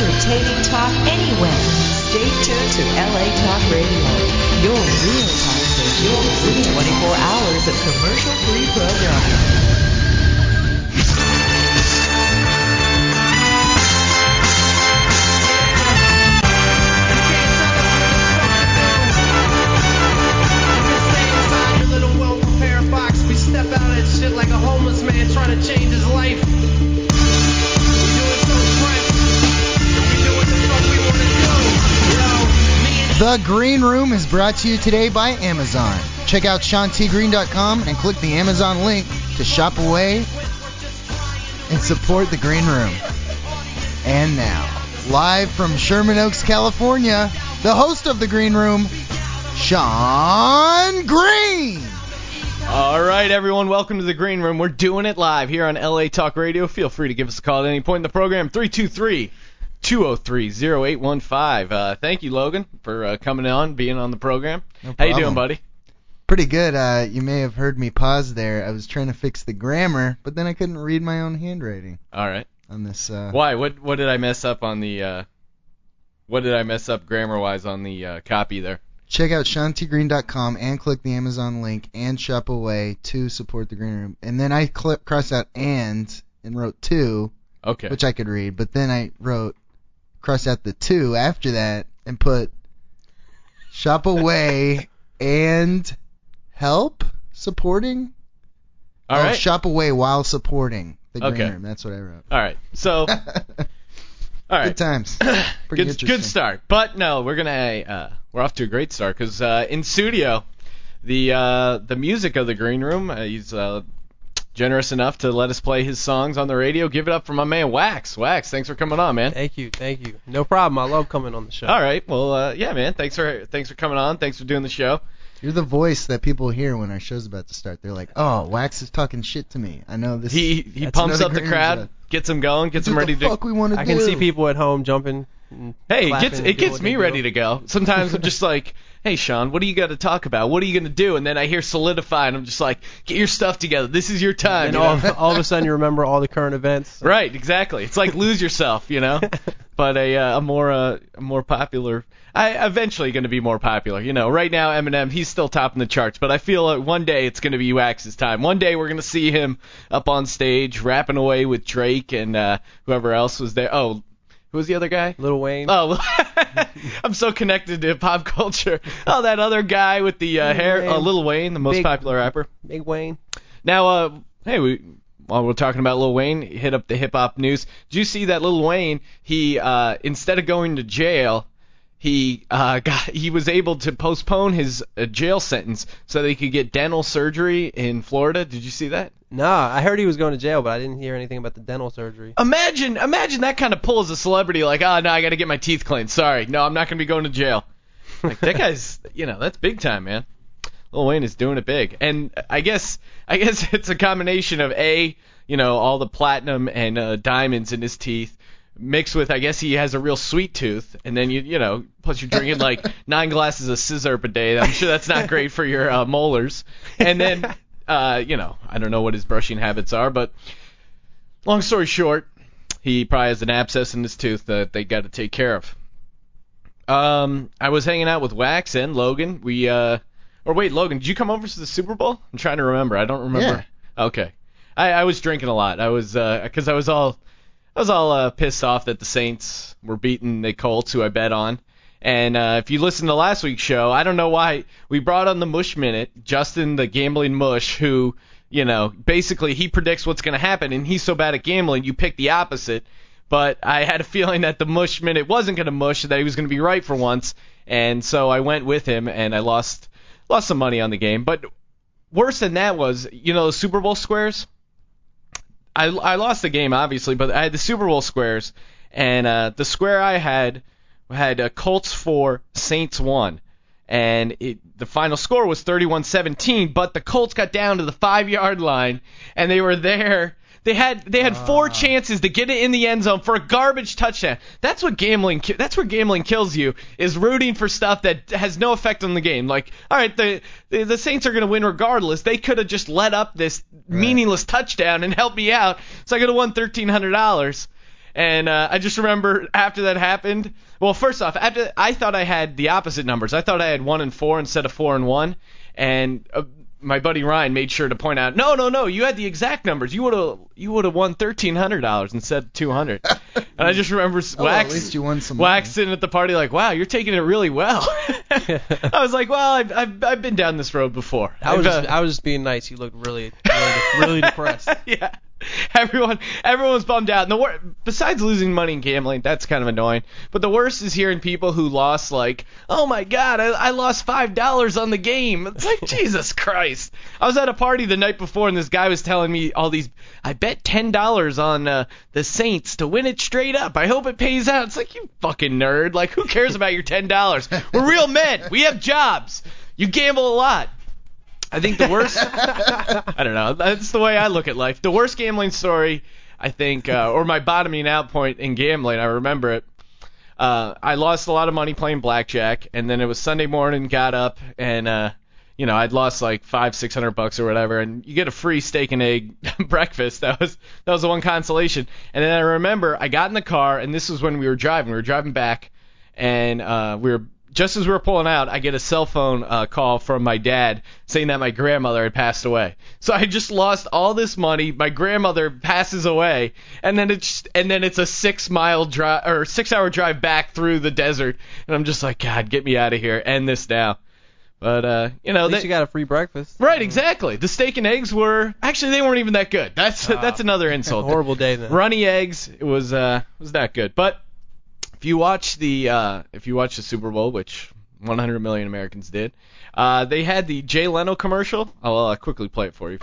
entertaining talk anywhere. Stay tuned to LA Talk Radio, your real talk station with 24 hours of commercial-free programming. The Green Room is brought to you today by Amazon. Check out SeanTGreen.com and click the Amazon link to shop away and support The Green Room. And now, live from Sherman Oaks, California, the host of The Green Room, Sean Green! All right, everyone, welcome to The Green Room. We're doing it live here on LA Talk Radio. Feel free to give us a call at any point in the program, 323 203-0815. Thank you, Logan, for coming on, being on the program. No problem. How you doing, buddy? Pretty good. You may have heard me pause there. I was trying to fix the grammar, but then I couldn't read my own handwriting. All right. On this. Why? What did I mess up on the? What did I mess up grammar-wise on the copy there? Check out SeanTGreen.com and click the Amazon link and shop away to support The Green Room. And then I crossed out and wrote two, okay, which I could read, but then I wrote. Cross out the two after that and put shop away and help supporting. All right. Shop away while supporting The Green Room. That's what I wrote. All right. So, all right. Good times. Good start. But no, we're off to a great start because in studio, the music of The Green Room. He's generous enough to let us play his songs on the radio. Give it up for my man, Wax. Wax, thanks for coming on, man. Thank you. No problem. I love coming on the show. All right. Well, yeah, man. Thanks for coming on. Thanks for doing the show. You're the voice that people hear when our show's about to start. They're like, oh, Wax is talking shit to me. I know this. He pumps up the crowd, gets them going, gets them ready to. What the fuck we want to do? I can see people at home jumping. Hey, it gets me ready to go. Sometimes I'm just like, hey, Sean, what do you got to talk about? What are you going to do? And then I hear solidify, and I'm just like, get your stuff together. This is your time. And all of a sudden you remember all the current events. So. Right, exactly. It's like lose yourself, you know. But a more popular – I eventually going to be more popular. You know, right now Eminem, he's still topping the charts. But I feel like one day it's going to be Wax's time. One day we're going to see him up on stage rapping away with Drake and whoever else was there. Oh, who was the other guy? Lil Wayne. Oh, I'm so connected to pop culture. Oh, that other guy with the hair. Lil Wayne, the most popular rapper. Big Wayne. Now, hey, while we're talking about Lil Wayne, hit up the hip-hop news. Did you see that Lil Wayne, he instead of going to jail, he was able to postpone his jail sentence so that he could get dental surgery in Florida? Did you see that? Nah, I heard he was going to jail, but I didn't hear anything about the dental surgery. Imagine that kind of pull as a celebrity, like, oh, no, I got to get my teeth cleaned. Sorry, no, I'm not going to be going to jail. Like, that guy's, you know, that's big time, man. Lil Wayne is doing it big. And I guess it's a combination of, A, you know, all the platinum and diamonds in his teeth, mixed with, I guess he has a real sweet tooth, and then, you know, plus you're drinking like 9 glasses of scissor a day. I'm sure that's not great for your molars. And then... you know, I don't know what his brushing habits are, but long story short, he probably has an abscess in his tooth that they got to take care of. I was hanging out with Wax and Logan. We, Logan, did you come over to the Super Bowl? I'm trying to remember. I don't remember. Yeah. Okay. I was drinking a lot. I was, because I was all pissed off that the Saints were beating the Colts, who I bet on. And if you listen to last week's show, I don't know why we brought on the Mush Minute, Justin the Gambling Mush, who, you know, basically he predicts what's going to happen, and he's so bad at gambling, you pick the opposite. But I had a feeling that the Mush Minute wasn't going to mush, that he was going to be right for once, and so I went with him, and I lost some money on the game. But worse than that was, you know, the Super Bowl squares? I lost the game, obviously, but I had the Super Bowl squares, and the square I had Colts 4, Saints 1, and the final score was 31-17, but the Colts got down to the 5-yard line, and they were there. They had 4 chances to get it in the end zone for a garbage touchdown. That's what gambling. That's where gambling kills you, is rooting for stuff that has no effect on the game. Like, all right, the Saints are going to win regardless. They could have just let up this meaningless touchdown and helped me out, so I could have won $1,300. And I just remember after that happened, well, first off, after I thought I had the opposite numbers. I thought I had 1 and 4 instead of 4 and 1. And my buddy Ryan made sure to point out, no, you had the exact numbers. You would have won $1,300 instead of $200. And I just remember Wax, at least you won some Wax sitting at the party like, wow, you're taking it really well. I was like, well, I've been down this road before. I was just being nice. You looked really depressed. Yeah. Everyone was bummed out. And the besides losing money in gambling, that's kind of annoying. But the worst is hearing people who lost like, oh my God, I lost $5 on the game. It's like, Jesus Christ. I was at a party the night before and this guy was telling me all these, I bet $10 on the Saints to win it straight up. I hope it pays out. It's like, you fucking nerd. Like, who cares about your $10? We're real men. We have jobs. You gamble a lot. I think the worst, I don't know, that's the way I look at life. The worst gambling story, I think, or my bottoming out point in gambling, I remember it. I lost a lot of money playing blackjack, and then it was Sunday morning, got up, and, I'd lost like $500-$600 or whatever, and you get a free steak and egg breakfast. That was the one consolation. And then I remember I got in the car, and this was when we were driving back, and just as we were pulling out, I get a cell phone call from my dad saying that my grandmother had passed away. So I just lost all this money. My grandmother passes away, and then it's a 6-hour drive back through the desert. And I'm just like, God, get me out of here. End this now. But at least you got a free breakfast. Right, exactly. The steak and eggs they weren't even that good. That's another insult. Horrible day then. Runny eggs. It was not good, but. If you watch the Super Bowl, which 100 million Americans did, they had the Jay Leno commercial. I'll quickly play it for you.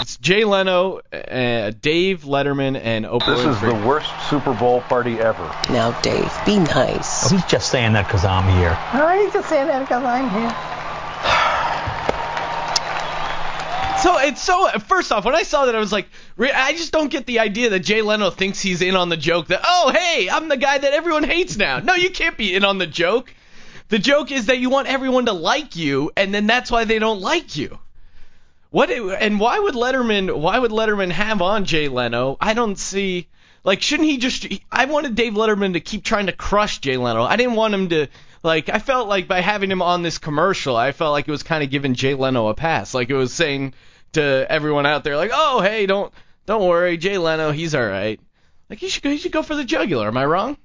It's Jay Leno, Dave Letterman, and Oprah. This is the worst Super Bowl party ever. Now, Dave, be nice. Oh, he's just saying that because I'm here. So it's first off, when I saw that, I was like, I just don't get the idea that Jay Leno thinks he's in on the joke that, oh, hey, I'm the guy that everyone hates now. No, you can't be in on the joke. The joke is that you want everyone to like you, and then that's why they don't like you. Why would Letterman have on Jay Leno? I don't see, like, shouldn't he just, I wanted Dave Letterman to keep trying to crush Jay Leno. I didn't want him to. Like, I felt like by having him on this commercial, I felt like it was kind of giving Jay Leno a pass. Like, it was saying to everyone out there, like, oh, hey, don't worry, Jay Leno, he's all right. Like, he should go for the jugular. Am I wrong?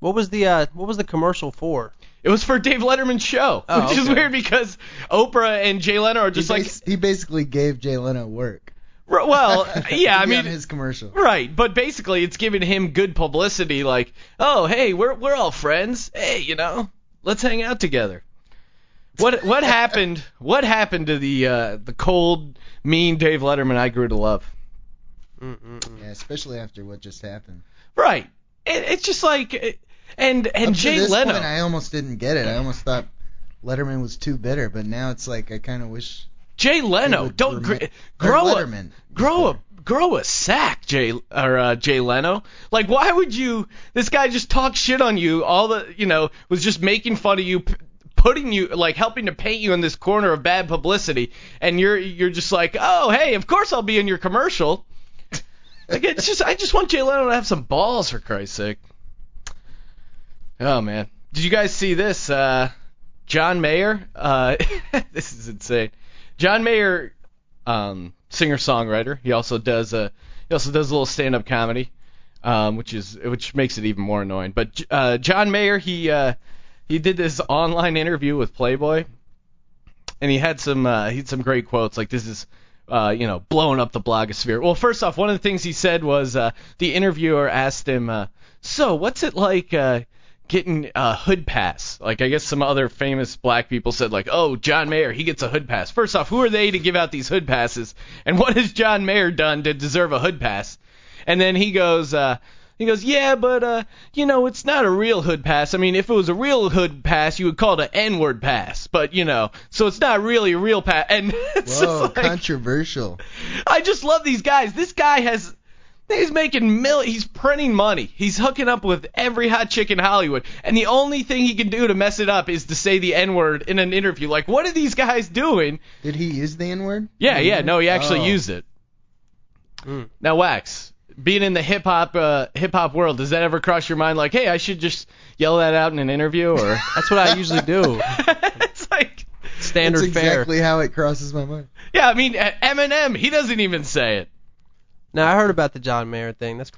What was the commercial for? It was for Dave Letterman's show, which is weird because Oprah and Jay Leno are just he basically gave Jay Leno work. Well, yeah, I mean, his commercial. Right, but basically it's giving him good publicity, like, oh, hey, we're all friends. Hey, let's hang out together. What happened? What happened to the cold, mean Dave Letterman I grew to love? Yeah, especially after what just happened. Right. It's just like, and Jay Leno. Point, I almost didn't get it. I almost thought Letterman was too bitter, but now it's like I kind of wish. Jay Leno, don't grow a sack, Jay Leno. Like, why would you? This guy just talked shit on you. All the was just making fun of you, putting you like helping to paint you in this corner of bad publicity, and you're just like, oh hey, of course I'll be in your commercial. Like it's just, I just want Jay Leno to have some balls for Christ's sake. Oh man, did you guys see this? John Mayer, this is insane. John Mayer, singer-songwriter. He also does a little stand-up comedy, which makes it even more annoying. But John Mayer, he did this online interview with Playboy, and he had some great quotes. Like this is blowing up the blogosphere. Well, first off, one of the things he said was the interviewer asked him, "So what's it like?" Getting a hood pass. Like, I guess some other famous black people said, like, oh, John Mayer, he gets a hood pass. First off, who are they to give out these hood passes? And what has John Mayer done to deserve a hood pass? And then he goes, yeah, but, it's not a real hood pass. I mean, if it was a real hood pass, you would call it an N-word pass. But, so it's not really a real pass. And it's just like, controversial. I just love these guys. This guy has... He's making he's printing money. He's hooking up with every hot chick in Hollywood. And the only thing he can do to mess it up is to say the N-word in an interview. Like, what are these guys doing? Did he use the N-word? Yeah, no, he actually used it. Mm. Now, Wax, being in the hip hop world, does that ever cross your mind? Like, hey, I should just yell that out in an interview, or that's what I usually do. It's like standard fare. That's exactly how it crosses my mind. Yeah, I mean, Eminem, he doesn't even say it. Now, I heard about the John Mayer thing. That's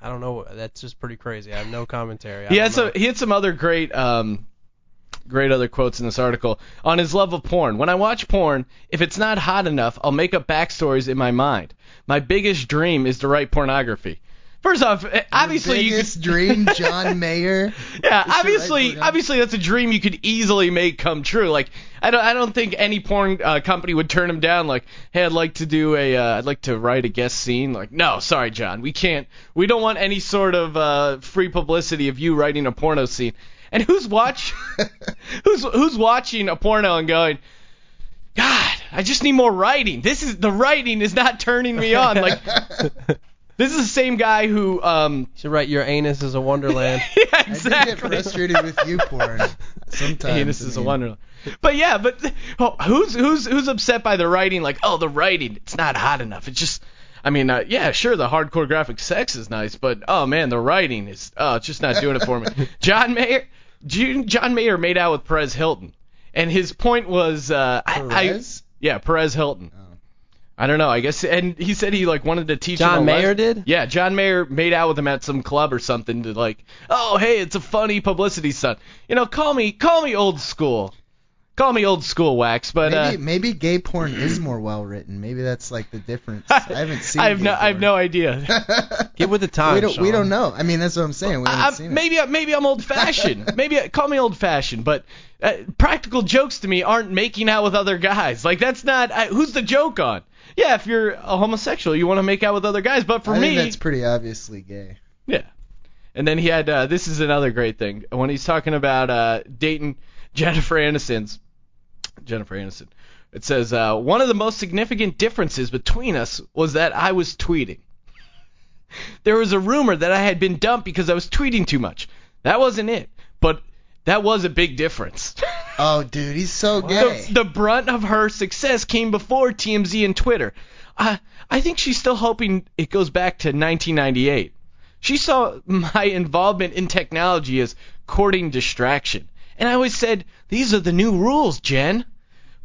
I don't know. That's just pretty crazy. I have no commentary. He had some other great other quotes in this article on his love of porn. When I watch porn, if it's not hot enough, I'll make up backstories in my mind. My biggest dream is to write pornography. First off, obviously, your biggest dream, John Mayer. Yeah, obviously, that's a dream you could easily make come true. Like, I don't think any porn company would turn him down. Like, hey, I'd like to write a guest scene. Like, no, sorry, John, we can't. We don't want any sort of free publicity of you writing a porno scene. And who's watching a porno and going, God, I just need more writing. The writing is not turning me on. Like. This is the same guy who... You should write your anus is a wonderland. Yeah, exactly. I do get frustrated with you porn sometimes. Anus is a wonderland. But yeah, who's upset by the writing? Like, oh, the writing, it's not hot enough. It's just, I mean, yeah, sure, the hardcore graphic sex is nice, but oh man, the writing is, it's just not doing it for me. John Mayer made out with Perez Hilton, and his point was, Perez? Yeah, Perez Hilton. Oh. I don't know, I guess, and he said he, like, wanted to teach John him a Mayer did? Yeah, John Mayer made out with him at some club or something to, like, oh, hey, it's a funny publicity stunt. You know, call me old school. Call me old school, Wax, but... Maybe gay porn is more well-written. Maybe that's, like, the difference. I have no idea. Get with the time, we don't know. I mean, that's what I'm saying. We haven't seen it. Maybe I'm old-fashioned. Maybe call me old-fashioned, but practical jokes to me aren't making out with other guys. Like, that's not... who's the joke on? Yeah, if you're a homosexual, you want to make out with other guys, but I think that's pretty obviously gay. Yeah. And then he had, this is another great thing, when he's talking about dating Jennifer Aniston, it says, one of the most significant differences between us was that I was tweeting. There was a rumor that I had been dumped because I was tweeting too much. That wasn't it, but that was a big difference. Oh, dude, he's so gay. The brunt of her success came before TMZ and Twitter. I think she's still hoping it goes back to 1998. She saw my involvement in technology as courting distraction. And I always said, these are the new rules, Jen.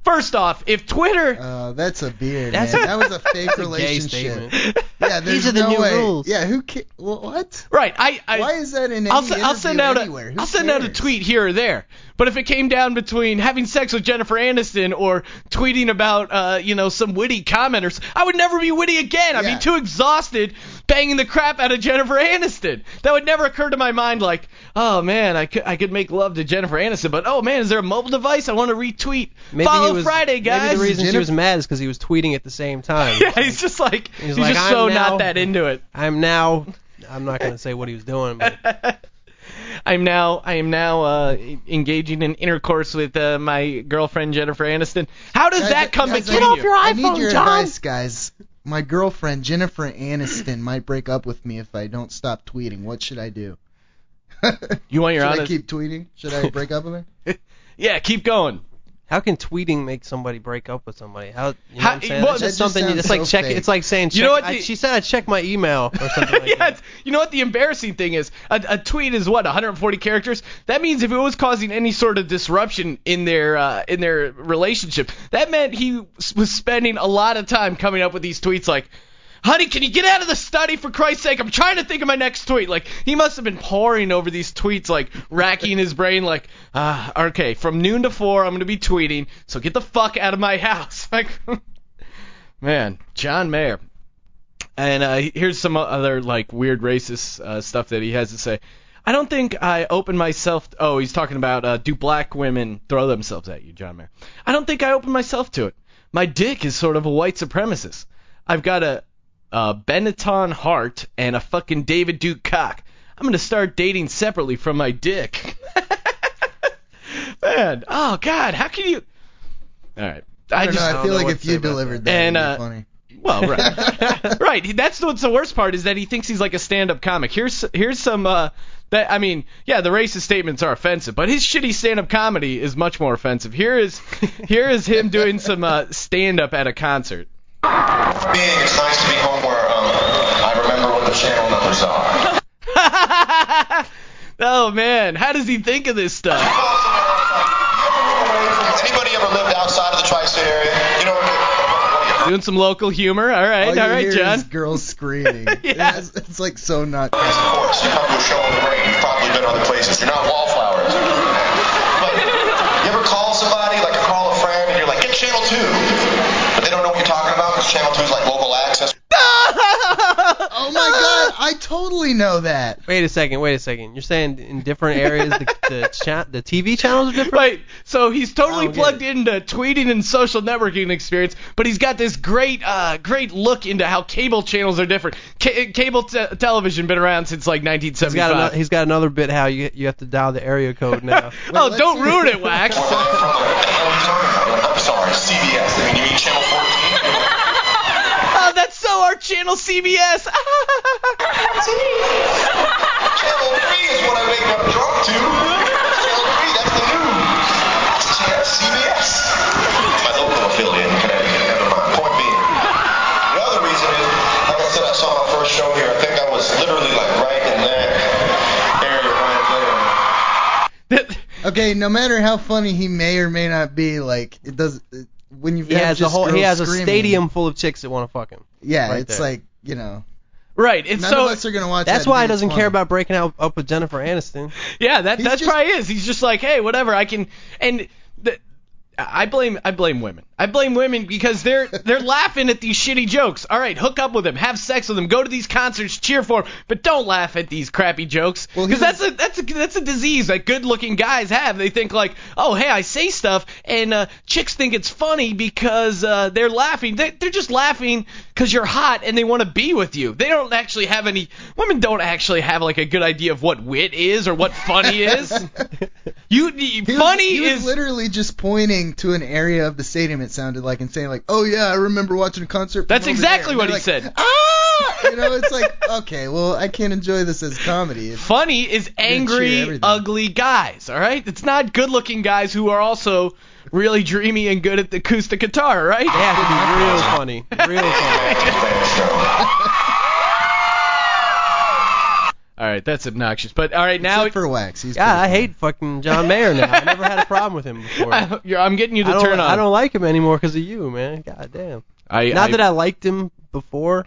First off, if Twitter... that's a beard, man. That was a fake relationship. Yeah, these are the new rules. Yeah, what? Right. Why is that in any interview anywhere? I'll send out a tweet here or there. But if it came down between having sex with Jennifer Aniston or tweeting about, some witty commenters, I would never be witty again. I'd be too exhausted banging the crap out of Jennifer Aniston. That would never occur to my mind like, oh, man, I could make love to Jennifer Aniston, but, oh, man, is there a mobile device? I want to retweet. Follow Friday, guys. Maybe the reason she was mad is because he was tweeting at the same time. Yeah, he's just so not that into it. I'm not going to say what he was doing, but... I am now engaging in intercourse with my girlfriend Jennifer Aniston. How does that come between you? Get off your iPhone, John. I need your advice, guys. My girlfriend Jennifer Aniston might break up with me if I don't stop tweeting. What should I do? You want your honest? Should I keep tweeting? Should I break up with her? Yeah, keep going. How can tweeting make somebody break up with somebody? How you know what I'm saying? Well, that's something you just like check. Fake. It's like saying, check, you know what she said I checked my email or something like that. You know what the embarrassing thing is? A tweet is what, 140 characters? That means if it was causing any sort of disruption in their relationship, that meant he was spending a lot of time coming up with these tweets like, honey, can you get out of the study for Christ's sake? I'm trying to think of my next tweet. Like, he must have been poring over these tweets, like, racking his brain, like, okay, from noon to 4, I'm going to be tweeting, so get the fuck out of my house. Like, man, John Mayer. And here's some other, like, weird racist stuff that he has to say. I don't think I opened myself... Oh, he's talking about, do black women throw themselves at you, John Mayer. I don't think I opened myself to it. My dick is sort of a white supremacist. I've got a Benetton heart and a fucking David Duke cock. I'm gonna start dating separately from my dick. Man, oh God, how can you? All right, I feel like if you delivered that, and, it'd be funny. Well, right, right. That's what's the worst part is that he thinks he's like a stand-up comic. Here's some. The racist statements are offensive, but his shitty stand-up comedy is much more offensive. Here is him doing some stand-up at a concert. It's nice to be home where others are. Oh, man. How does he think of this stuff? Has anybody ever lived outside of the tri-state area? You know what I mean? Doing some local humor. All right, John. Girls screaming. Yeah. It's like so not. Of course, you come to a show in the rain. You've probably been other places. You're not wallflowers. But you ever call somebody, like you call a friend, and you're like, get Channel 2. But they don't know what you're talking about because Channel 2 is like local access. Oh my God, I totally know that. Wait a second. You're saying in different areas the TV channels are different? Right. So he's totally plugged into tweeting and social networking experience, but he's got this great look into how cable channels are different. Cable television been around since like 1975. He's got another bit how you have to dial the area code now. Wait, don't ruin it, Wax. I'm sorry, CBS. I mean, you mean Channel 14? Oh, that's so our channel, CBS. Channel 3 is what I wake up drunk to. Channel 3, that's the news. That's channel CBS. My local affiliate in Connecticut. Never mind. Point being, the other reason is, like I said, I saw my first show here. I think I was literally like right in that area right there. Okay, no matter how funny he may or may not be, like it doesn't. He has a stadium full of chicks that want to fuck him. Yeah, right it's there. Like, you know. Right. It's none of us are going to watch that. That's why he doesn't care about breaking up with Jennifer Aniston. Yeah, that's probably is. He's just like, hey, whatever, I can. And I blame women. I blame women because they're laughing at these shitty jokes. All right, hook up with them, have sex with them, go to these concerts, cheer for them, but don't laugh at these crappy jokes. Because that's a disease that good-looking guys have. They think like, oh, hey, I say stuff, and chicks think it's funny because they're laughing. They're just laughing because you're hot and they want to be with you. They don't actually have any. Women don't actually have like a good idea of what wit is or what funny is. He was literally just pointing to an area of the stadium, it sounded like, and saying like, "Oh yeah, I remember watching a concert." That's exactly what he said. Ah, you know, it's like, okay, well, I can't enjoy this as comedy. It's funny is angry, ugly guys. All right, it's not good-looking guys who are also really dreamy and good at the acoustic guitar. Right? Yeah, that'd be real funny. All right, that's obnoxious. But all right, now except for Wax, I hate fucking John Mayer now. I never had a problem with him before. I'm getting you to turn on. I don't like him anymore because of you, man. God damn. Not that I liked him before.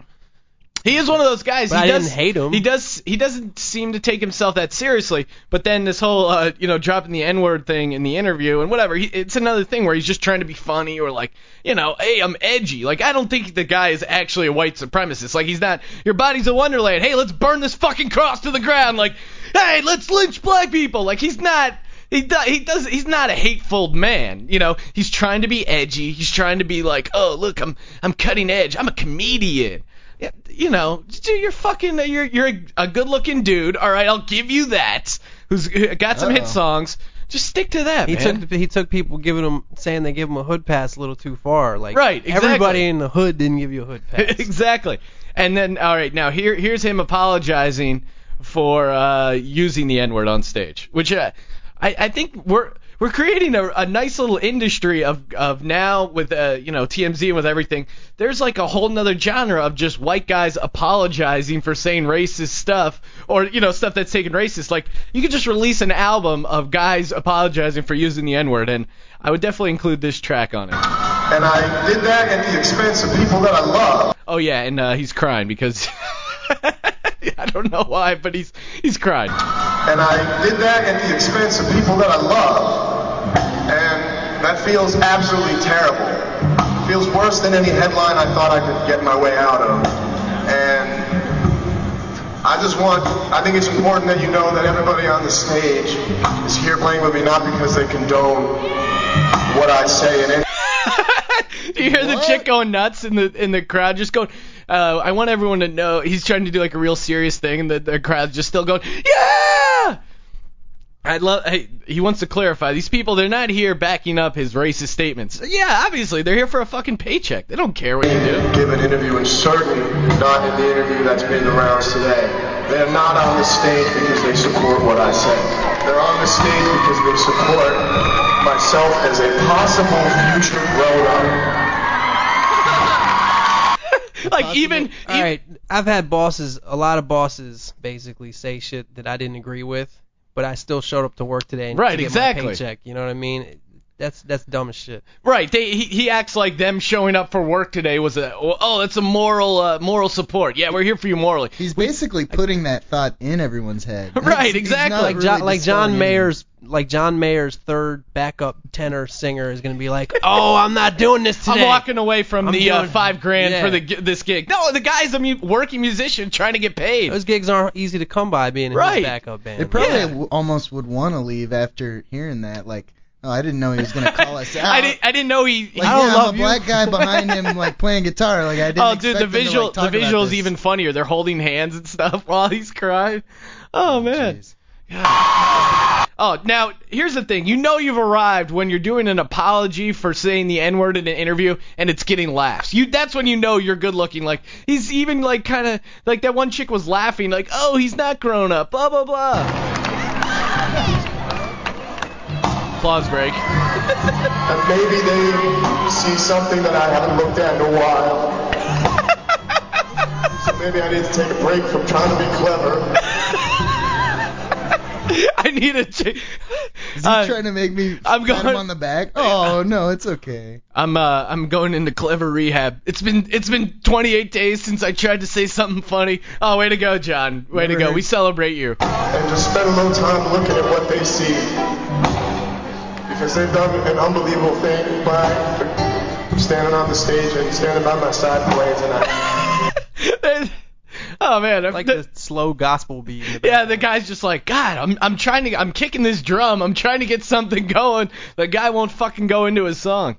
He is one of those guys. But I didn't hate him. He doesn't seem to take himself that seriously. But then this whole dropping the N-word thing in the interview and whatever, it's another thing where he's just trying to be funny or like, you know, hey, I'm edgy. Like, I don't think the guy is actually a white supremacist. Like, he's not. Your body's a wonderland. Hey, let's burn this fucking cross to the ground. Like, hey, let's lynch black people. Like, he's not. He's not a hateful man, you know. He's trying to be edgy. He's trying to be like, oh, look, I'm cutting edge. I'm a comedian. You know, you're a good-looking dude. All right, I'll give you that. Who's got some hit songs? Just stick to that. He took people saying they gave him a hood pass a little too far. Like, right, exactly. Everybody in the hood didn't give you a hood pass. Exactly. And then, all right, now here's him apologizing for using the N-word on stage, which I think we're creating a nice little industry of now with TMZ and with everything. There's like a whole nother genre of just white guys apologizing for saying racist stuff or stuff that's taken racist. Like, you could just release an album of guys apologizing for using the N-word, and I would definitely include this track on it. And I did that at the expense of people that I love. Oh yeah, and he's crying because I don't know why, but he's crying. And I did that at the expense of people that I love. And that feels absolutely terrible. It feels worse than any headline I thought I could get my way out of. And I think it's important that you know that everybody on the stage is here playing with me not because they condone what I say in any. Do you hear the chick going nuts in the crowd, just going, I want everyone to know he's trying to do like a real serious thing, and the crowd's just still going, yeah! He wants to clarify, these people, they're not here backing up his racist statements. Yeah, obviously, they're here for a fucking paycheck. They don't care what you do. Give an interview, and certainly not in the interview that's made the rounds today. They're not on the stage because they support what I say. They're on the stage because they support myself as a possible future grown-up. Like, even... All right, I've had bosses, a lot of bosses basically say shit that I didn't agree with, but I still showed up to work today and to get my paycheck. You know what I mean? That's dumb as shit. Right. He acts like them showing up for work today was a, oh, that's a moral support. Yeah, we're here for you morally. He's basically putting that thought in everyone's head. Right, exactly. Like, really John Mayer's third backup tenor singer is going to be like, oh, I'm not doing this today. I'm walking away from $5,000 for this gig. No, the guy's a working musician trying to get paid. Those gigs aren't easy to come by being in his backup band. They probably almost would want to leave after hearing that, like, oh, I didn't know he was gonna call us out. I didn't know he. Like, I don't love a black guy behind him, like playing guitar. Like I didn't. Oh, dude, the visual's even funnier. They're holding hands and stuff while he's crying. Oh man. Oh, now here's the thing. You know you've arrived when you're doing an apology for saying the N-word in an interview and it's getting laughs. That's when you know you're good looking. Like he's even like kind of like that one chick was laughing like, oh, he's not grown up. Blah blah blah. Applause break. Maybe they see something that I haven't looked at in a while. So maybe I need to take a break from trying to be clever. I need a change. Is he trying to make me pat him on the back? Oh, no, it's okay. I'm going into clever rehab. It's been 28 days since I tried to say something funny. Oh, way to go, John. Way to go. We celebrate you. And just spend a little time looking at what they see. Because they've done an unbelievable thing by standing on the stage and standing by my side and playing tonight. Oh man, like the slow gospel beat. Yeah, the guy's just like, God, I'm kicking this drum. I'm trying to get something going. The guy won't fucking go into his song.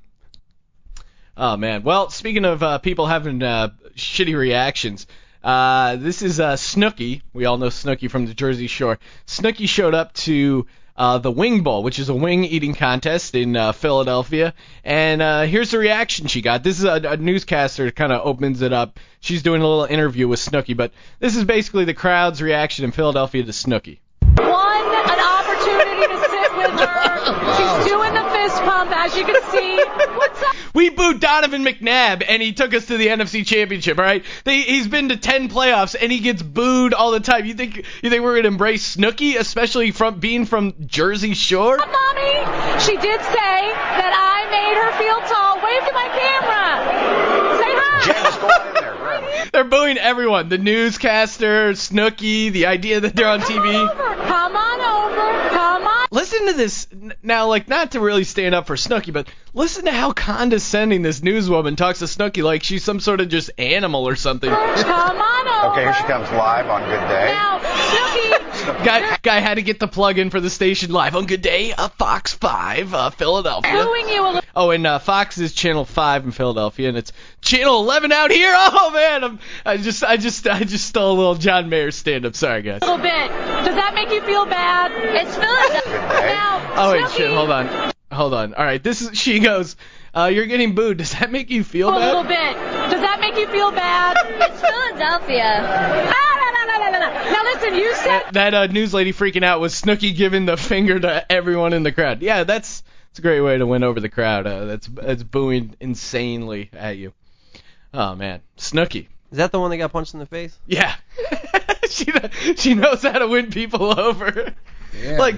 Oh man. Well, speaking of people having shitty reactions. This is Snooki. We all know Snooki from the Jersey Shore. Snooki showed up to the Wing Bowl, which is a wing eating contest in Philadelphia. And here's the reaction she got. This is a newscaster that kind of opens it up. She's doing a little interview with Snooki, but this is basically the crowd's reaction in Philadelphia to Snooki. One, an opportunity to sit with her. She's doing the fist pump, as you can see. What's up? We booed Donovan McNabb, and he took us to the NFC Championship, all right? He's been to 10 playoffs, and he gets booed all the time. You think we're going to embrace Snooki, especially from being from Jersey Shore? Mommy, she did say that I made her feel tall. Wave to my camera. Say hi. Jen's going in there, right? They're booing everyone. The newscaster, Snooki, the idea that they're on TV. Come on over. Listen to this now, like, not to really stand up for Snooki, but listen to how condescending this newswoman talks to Snooki like she's some sort of just animal or something. Come on over. Okay, here she comes live on Good Day. Now, Snooki. Guy had to get the plug in for the station live on Good Day, Fox 5, Philadelphia. Oh, and Fox is Channel 5 in Philadelphia, and it's Channel 11 out here. Oh man, I just stole a little John Mayer stand-up. Sorry guys. A little bit. Does that make you feel bad? It's Philadelphia. Now, oh wait, Snooki. Shit, hold on. All right, she goes, you're getting booed. Does that make you feel bad? A little bit. Does that make you feel bad? It's Philadelphia. No. Now listen, you said that news lady freaking out was Snooki giving the finger to everyone in the crowd. Yeah, that's a great way to win over the crowd. That's booing insanely at you. Oh man, Snooki. Is that the one that got punched in the face? Yeah. She knows how to win people over. Yeah. Like,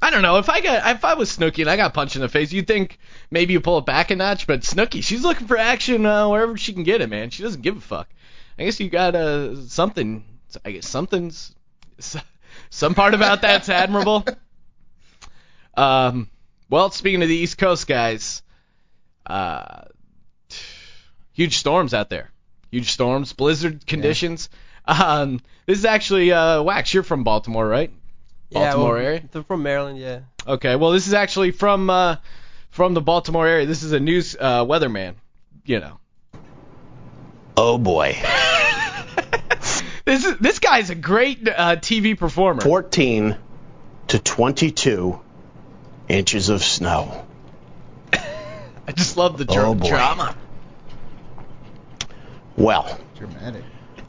I don't know, if I was Snooki and I got punched in the face, you'd think maybe you pull it back a notch, but Snooki, she's looking for action wherever she can get it, man. She doesn't give a fuck. I guess you got something. I guess some part about that's admirable. Well, speaking of the East Coast guys, huge storms out there. Huge storms, blizzard conditions. Yeah. This is actually Wax. You're from Baltimore, right? Baltimore area? They're from Maryland, yeah. Okay, well, this is actually from the Baltimore area. This is a news weatherman, you know. Oh, boy. This guy's a great TV performer. 14 to 22 inches of snow. I just love the drama. Well, dramatic.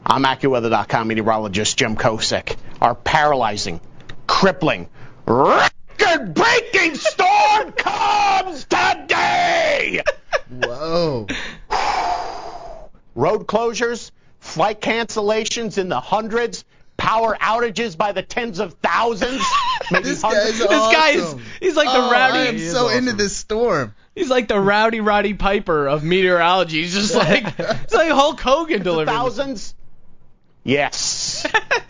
I'm AccuWeather.com meteorologist Jim Kosek. Our paralyzing, crippling, record-breaking storm comes today! Whoa. road closures, flight cancellations in the hundreds, power outages by the tens of thousands. This guy is awesome. He's like the rowdy. I am so into this storm. He's like the rowdy Roddy Piper of meteorology. He's just like, it's like Hulk Hogan delivering. Thousands? Yes.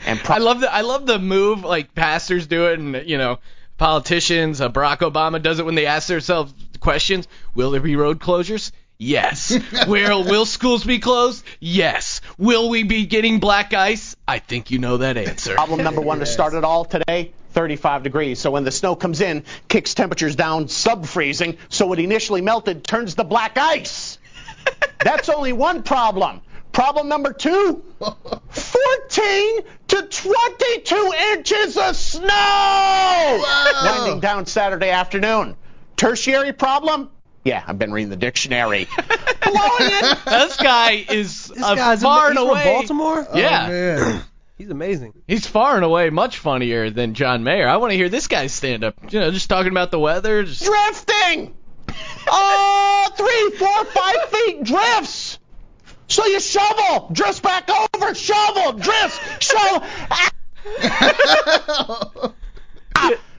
And I love the move like pastors do it, and you know, politicians, Barack Obama does it when they ask themselves questions. Will there be road closures? Yes. Will schools be closed? Yes. Will we be getting black ice? I think you know that answer. Problem number one to start it all today, 35 degrees. So when the snow comes in, kicks temperatures down sub-freezing, so what initially melted turns to black ice. That's only one problem. Problem number two, 14 to 22 inches of snow. Wow. Winding down Saturday afternoon. Tertiary problem? Yeah, I've been reading the dictionary. This guy is far and away. From Baltimore? Yeah. Oh, man. He's amazing. He's far and away much funnier than John Mayer. I want to hear this guy stand up. You know, just talking about the weather. Just... Drifting! 3, 4, 5 feet drifts! So you shovel, drifts back over, shovel, drifts, shovel.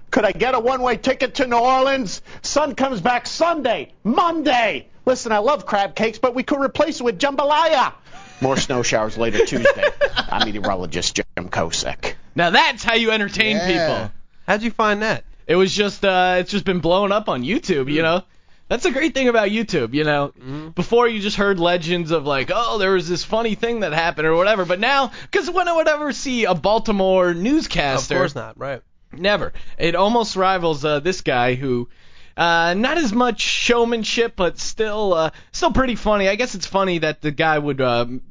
Could I get a one-way ticket to New Orleans? Sun comes back Sunday, Monday. Listen, I love crab cakes, but we could replace it with jambalaya. More snow showers later Tuesday. I'm meteorologist Jim Kosek. Now that's how you entertain people. How'd you find that? It was just, it's just been blowing up on YouTube, you know? That's a great thing about YouTube, you know. Mm-hmm. Before you just heard legends of like, oh, there was this funny thing that happened or whatever. But now, because when I would ever see a Baltimore newscaster. Of course not, right. Never. It almost rivals this guy who, not as much showmanship, but still pretty funny. I guess it's funny that the guy would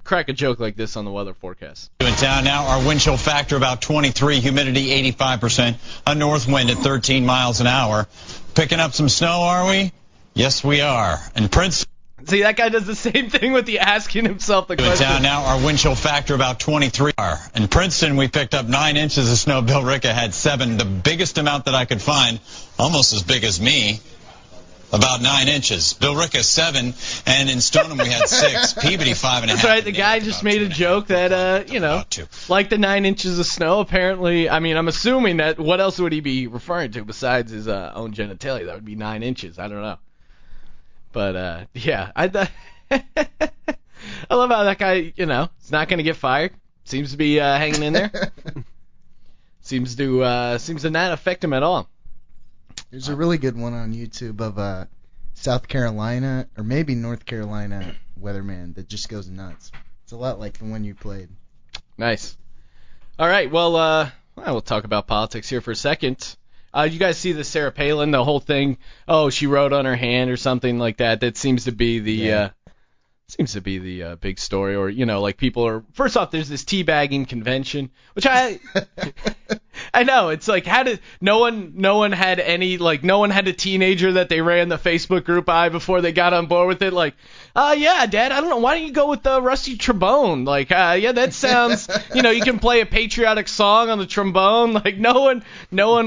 crack a joke like this on the weather forecast. In town now, our wind chill factor about 23, humidity 85%, a north wind at 13 miles an hour. Picking up some snow, are we? Yes, we are. And Prince. See, that guy does the same thing with the asking himself the question. Down now, our wind chill factor about 23. In Princeton, we picked up 9 inches of snow. Bill Ricka had 7, the biggest amount that I could find, almost as big as me, about 9 inches. Bill Ricka, 7, and in Stoneham, we had 6. Peabody, 5.5. That's right, the guy just made a joke that, you know, like the 9 inches of snow, apparently, I mean, I'm assuming that what else would he be referring to besides his own genitalia? That would be 9 inches. I don't know. But, yeah, I love how that guy, you know, is not going to get fired. Seems to be hanging in there. Seems to not affect him at all. There's a really good one on YouTube of South Carolina, or maybe North Carolina, weatherman that just goes nuts. It's a lot like the one you played. Nice. All right, well, I will talk about politics here for a second. You guys see the Sarah Palin, the whole thing? Oh, she wrote on her hand or something like that. That seems to be the big story. Or you know, like people are. First off, there's this teabagging convention, which I know it's like how did no one had any like no one had a teenager that they ran the Facebook group by before they got on board with it. Like, yeah, Dad, I don't know. Why don't you go with the rusty trombone? Like, yeah, that sounds. You know, you can play a patriotic song on the trombone. Like, no one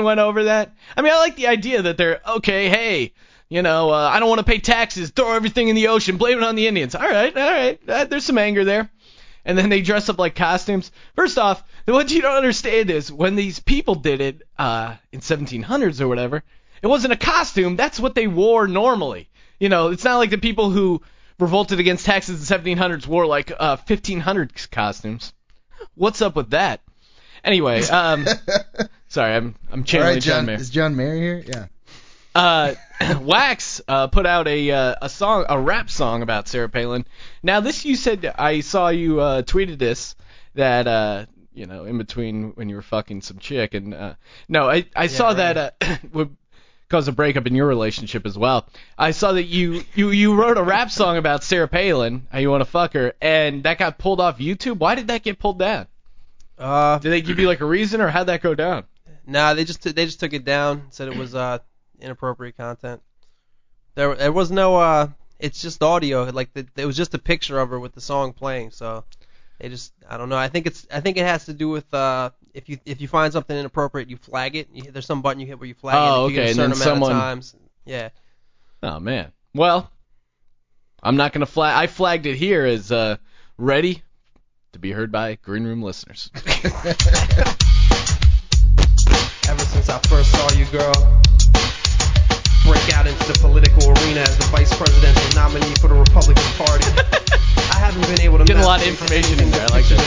went over that. I mean, I like the idea that they're okay. Hey, you know, I don't want to pay taxes. Throw everything in the ocean. Blame it on the Indians. All right. There's some anger there. And then they dress up like costumes. First off, what you don't understand is when these people did it in 1700s or whatever, it wasn't a costume. That's what they wore normally. You know, it's not like the people who revolted against taxes in the 1700s wore like 1500s costumes. What's up with that? Anyway, sorry, I'm channeling right, John Mayer. Is John Mayer here? Yeah. Wax put out a song, a rap song about Sarah Palin. Now this you said I saw you tweeted this that you know in between when you were fucking some chick and no I saw right. That would cause a breakup in your relationship as well. I saw that you wrote a rap song about Sarah Palin how you want to fuck her and that got pulled off YouTube. Why did that get pulled down? Did they give you like a reason or how'd that go down? Nah, they just took it down. Said it was inappropriate content. There was no it's just audio. Like it was just a picture of her with the song playing. So they just I don't know. I think it has to do with if you find something inappropriate, you flag it. There's some button you hit where you flag it. You get a certain amount of times. Yeah. Oh man. Well, I'm not gonna flag. I flagged it here as ready to be heard by Green Room listeners. Ever since I first saw you, girl, break out into the political arena as the vice presidential nominee for the Republican Party, I haven't been able to get a lot of information in there. I like that.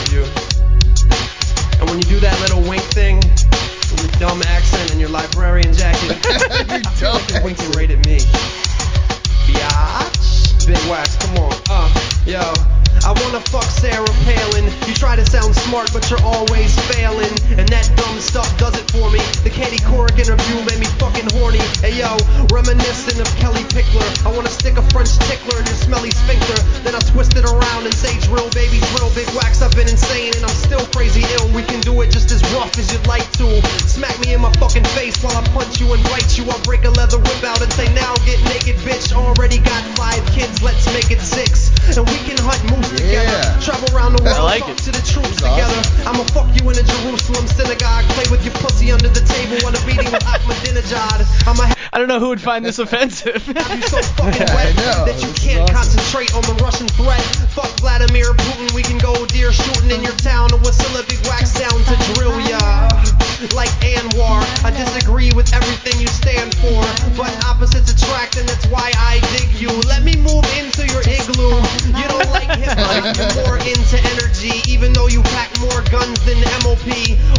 And when you do that little wink thing, with your dumb accent and your librarian jacket, I feel like you're winking right at me. Biatch. Big Wax, come on. Yo, I wanna fuck Sarah Palin. You try to sound smart, but you're always failing. And that dumb stuff does it for me. The Katie Couric interview made me fucking horny. Hey yo, reminiscent of Kelly Pickler. I wanna stick a French tickler in your smelly sphincter. Then I twist it around and say drill, baby, drill. Big Wax, I've been insane and I'm still crazy ill. We can do it just as rough as you'd like to. Smack me in my fucking face while I punch you and bite you. I'll break a leather whip out and say, now get naked, bitch. Already got 5 kids, let's make it 6. And we can hunt moose together, travel around the world, like talk to the troops together. Awesome. I'ma fuck you in a Jerusalem synagogue, play with your pussy under the table on a beating with Ahmadinejad. I don't know who would find this offensive. You so fucking wet that you can't concentrate on the Russian threat. Fuck Vladimir Putin, we can go deer shooting in your town, and with syllabic wax sound to drill ya. Like Anwar, I disagree with everything you stand for, but opposites attract, and that's why I dig you. Let me move into your igloo. You don't like hip hop, you're more into energy, even though you pack more guns than MOP.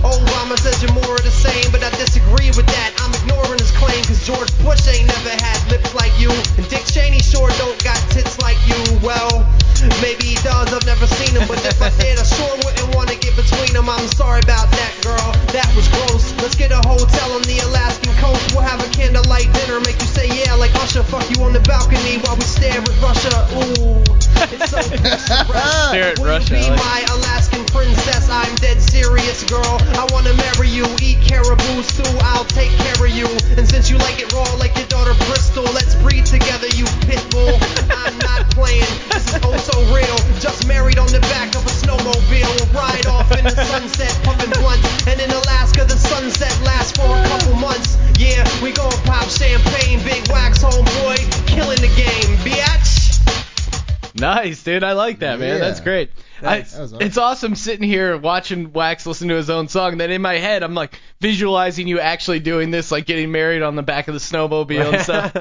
Obama says you're more of the same, but I disagree with that. I'm ignoring his claim, cause George Bush ain't never had lips like you, and Dick Cheney sure don't got tits like you. Well, maybe he does, I've never seen him, but if I did, I sure wouldn't want to get between him. I'm sorry about that, girl, that was gross. Let's get a hotel on the Alaskan coast, we'll have a candlelight dinner, make you say yeah like Usher, fuck you on the balcony while we stare at Russia. Ooh, it's so stare at Russia. Will you be my Alaskan princess? I'm dead serious, girl. I want to marry you. Eat caribou stew. I'll take care of you. And since you like it raw, like your daughter Bristol, let's breed together, you pit bull. I'm not playing. This is oh so real. Just married on the back of a snowmobile. We'll ride off in the sunset, puffing blunt. And in Alaska, the sunset lasts for a couple months. Yeah, we gonna pop champagne. Big Wax, homeboy, killing the game, biatch. Nice, dude. I like that, man. Yeah. That's great. That was awesome. It's awesome sitting here watching Wax listen to his own song, and then in my head, I'm like visualizing you actually doing this, like getting married on the back of the snowmobile and stuff.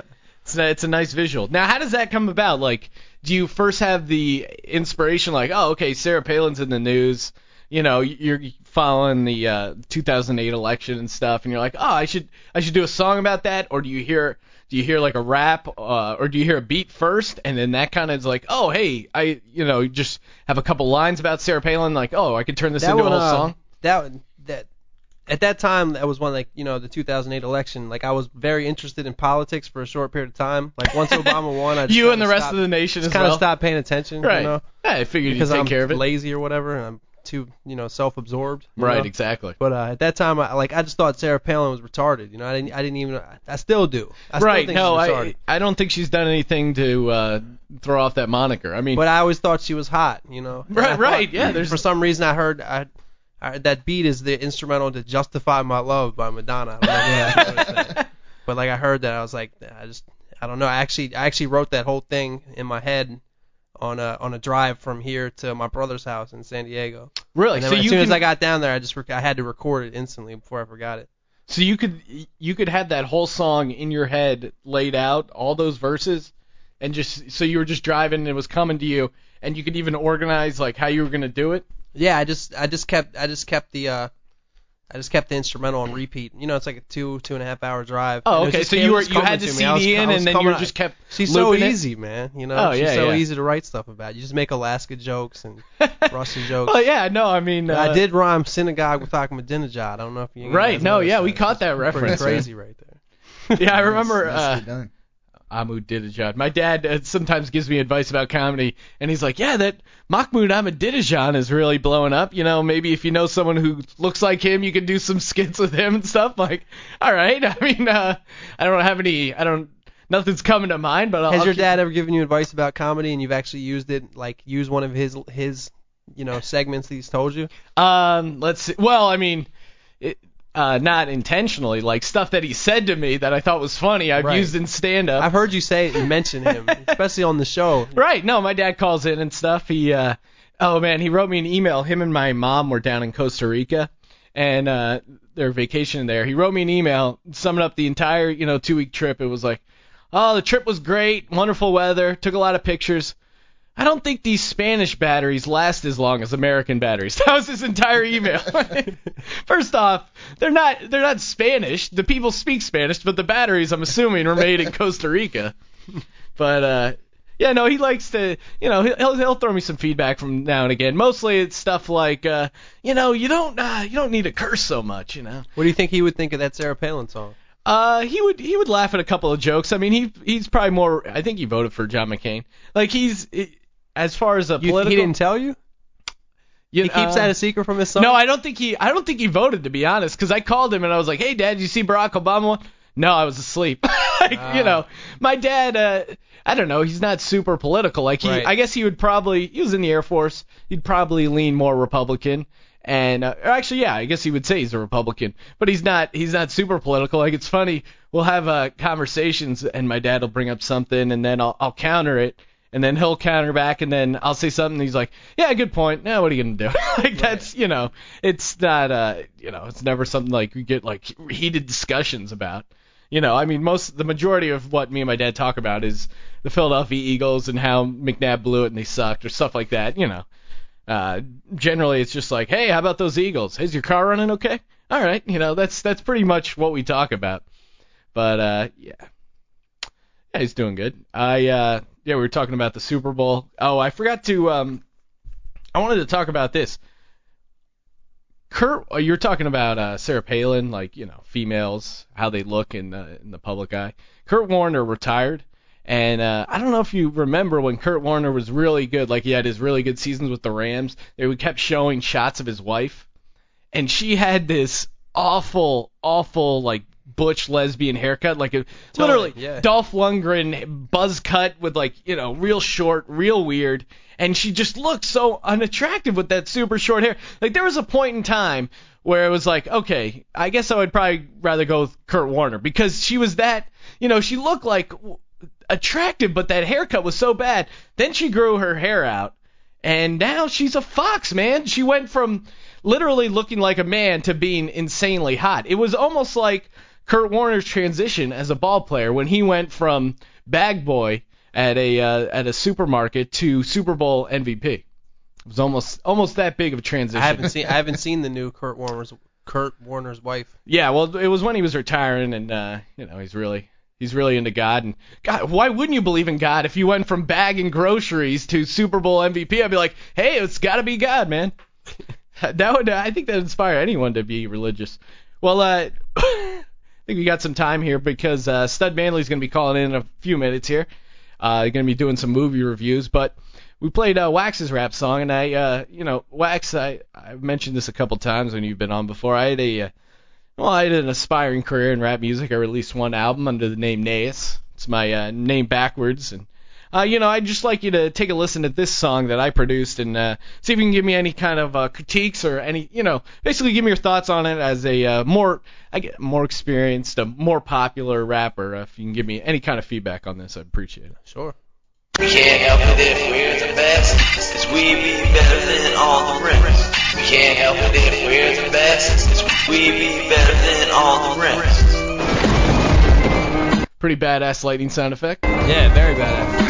It's a nice visual. Now, how does that come about? Like, do you first have the inspiration, like, oh, okay, Sarah Palin's in the news, you know, you're following the 2008 election and stuff, and you're like, oh, I should do a song about that, or do you hear... Do you hear like a rap, or do you hear a beat first, and then that kind of is like, oh, hey, I just have a couple lines about Sarah Palin, like, oh, I could turn this into a whole song. That at that time, that was one, like, you know, the 2008 election. Like, I was very interested in politics for a short period of time. Like, once Obama won, I just you and the rest of the nation just kind of stopped paying attention. Right. You know? Yeah, I figured you'd take care of it. Because I'm lazy or whatever, and I'm too, you know, self-absorbed. Right, know? Exactly. But at that time, I just thought Sarah Palin was retarded. You know, I didn't even. I still do. I don't think she's done anything to throw off that moniker. I mean, but I always thought she was hot. You know. Right. Yeah. For some reason, I heard that beat is the instrumental to "Justify My Love" by Madonna. I don't know if that. But like I heard that, I was like, I don't know. I actually wrote that whole thing in my head. On a drive from here to my brother's house in San Diego. Really? So as soon as I got down there, I had to record it instantly before I forgot it. So you could have that whole song in your head laid out, all those verses, and just so you were just driving and it was coming to you, and you could even organize like how you were gonna do it. Yeah, I just kept the instrumental on repeat. You know, it's like a 2.5 hour drive. Oh, okay. So you had the CD in, and then you just kept. She's so easy, man. You know, she's so easy to write stuff about. You just make Alaska jokes and Russian jokes. Oh yeah, no, I mean. I did rhyme synagogue with Ahmadinejad. I don't know if you. Right. No, yeah, we caught that reference. Pretty crazy, right there. Yeah, I remember. Ahmadinejad. My dad sometimes gives me advice about comedy, and he's like, yeah, that Mahmoud Ahmadinejad is really blowing up. You know, maybe if you know someone who looks like him, you can do some skits with him and stuff. Like, all right. I mean, nothing's coming to mind. But Has your dad ever given you advice about comedy, and you've actually used it, like used one of his you know, segments that he's told you? Let's see. Well, I mean... not intentionally, like stuff that he said to me that I thought was funny, I've used in stand-up. I've heard you say it and mention him, especially on the show. Right. No, my dad calls in and stuff. He Oh, man, he wrote me an email. Him and my mom were down in Costa Rica, and their vacation there. He wrote me an email summing up the entire, 2-week trip. It was like, oh, the trip was great, wonderful weather, took a lot of pictures. I don't think these Spanish batteries last as long as American batteries. That was his entire email. First off, they're not Spanish. The people speak Spanish, but the batteries, I'm assuming, were made in Costa Rica. But yeah, no, he likes to, he'll throw me some feedback from now and again. Mostly it's stuff like, you don't need to curse so much, What do you think he would think of that Sarah Palin song? He would laugh at a couple of jokes. I mean, he's probably more. I think he voted for John McCain. Like as far as a political. He didn't tell you? He keeps that a secret from his son? No, I don't think he voted, to be honest, because I called him and I was like, hey, Dad, did you see Barack Obama? No, I was asleep. My dad, I don't know, he's not super political. Like right. I guess he would probably, he was in the Air Force, he'd probably lean more Republican. And actually, yeah, I guess he would say he's a Republican, but he's not super political. Like, it's funny, we'll have conversations and my dad will bring up something and then I'll counter it. And then he'll counter back, and then I'll say something, and he's like, yeah, good point. Now what are you going to do? That's, it's not, it's never something like we get, like, heated discussions about. I mean, the majority of what me and my dad talk about is the Philadelphia Eagles and how McNabb blew it and they sucked or stuff like that, Generally, it's just like, hey, how about those Eagles? Is your car running okay? All right, that's pretty much what we talk about. But, yeah, he's doing good. Yeah, we were talking about the Super Bowl. Oh, I forgot to I wanted to talk about this. Kurt, you were talking about Sarah Palin, like, females, how they look in the public eye. Kurt Warner retired, and I don't know if you remember when Kurt Warner was really good, like he had his really good seasons with the Rams. They kept showing shots of his wife, and she had this awful, awful, like, butch lesbian haircut, like a totally, literally yeah. Dolph Lundgren buzz cut with real short, real weird, and she just looked so unattractive with that super short hair. Like, there was a point in time where it was like, okay, I guess I would probably rather go with Kurt Warner, because she was that, she looked like attractive, but that haircut was so bad. Then she grew her hair out, and now she's a fox, man. She went from literally looking like a man to being insanely hot. It was almost like Kurt Warner's transition as a ball player, when he went from bag boy at a supermarket to Super Bowl MVP. It was almost that big of a transition. I haven't seen the new Kurt Warner's wife. Yeah, well, it was when he was retiring, and he's really into God. And God, why wouldn't you believe in God if you went from bagging groceries to Super Bowl MVP? I'd be like, hey, it's got to be God, man. I think that would inspire anyone to be religious. Well, I think we got some time here, because Stud Manley's going to be calling in a few minutes here. He's going to be doing some movie reviews, but we played Wax's rap song, and Wax, I've mentioned this a couple times when you've been on before. I had an aspiring career in rap music. I released one album under the name Naeus. It's my name backwards, and I'd just like you to take a listen to this song that I produced, and see if you can give me any kind of critiques or any, basically give me your thoughts on it as a more experienced, a more popular rapper. If you can give me any kind of feedback on this, I'd appreciate it. Sure. We can't help it if we're the best, 'cause we be better than all the rest. We can't help it if we're the best, 'cause we be better than all the rest. Pretty badass lightning sound effect. Yeah, very badass.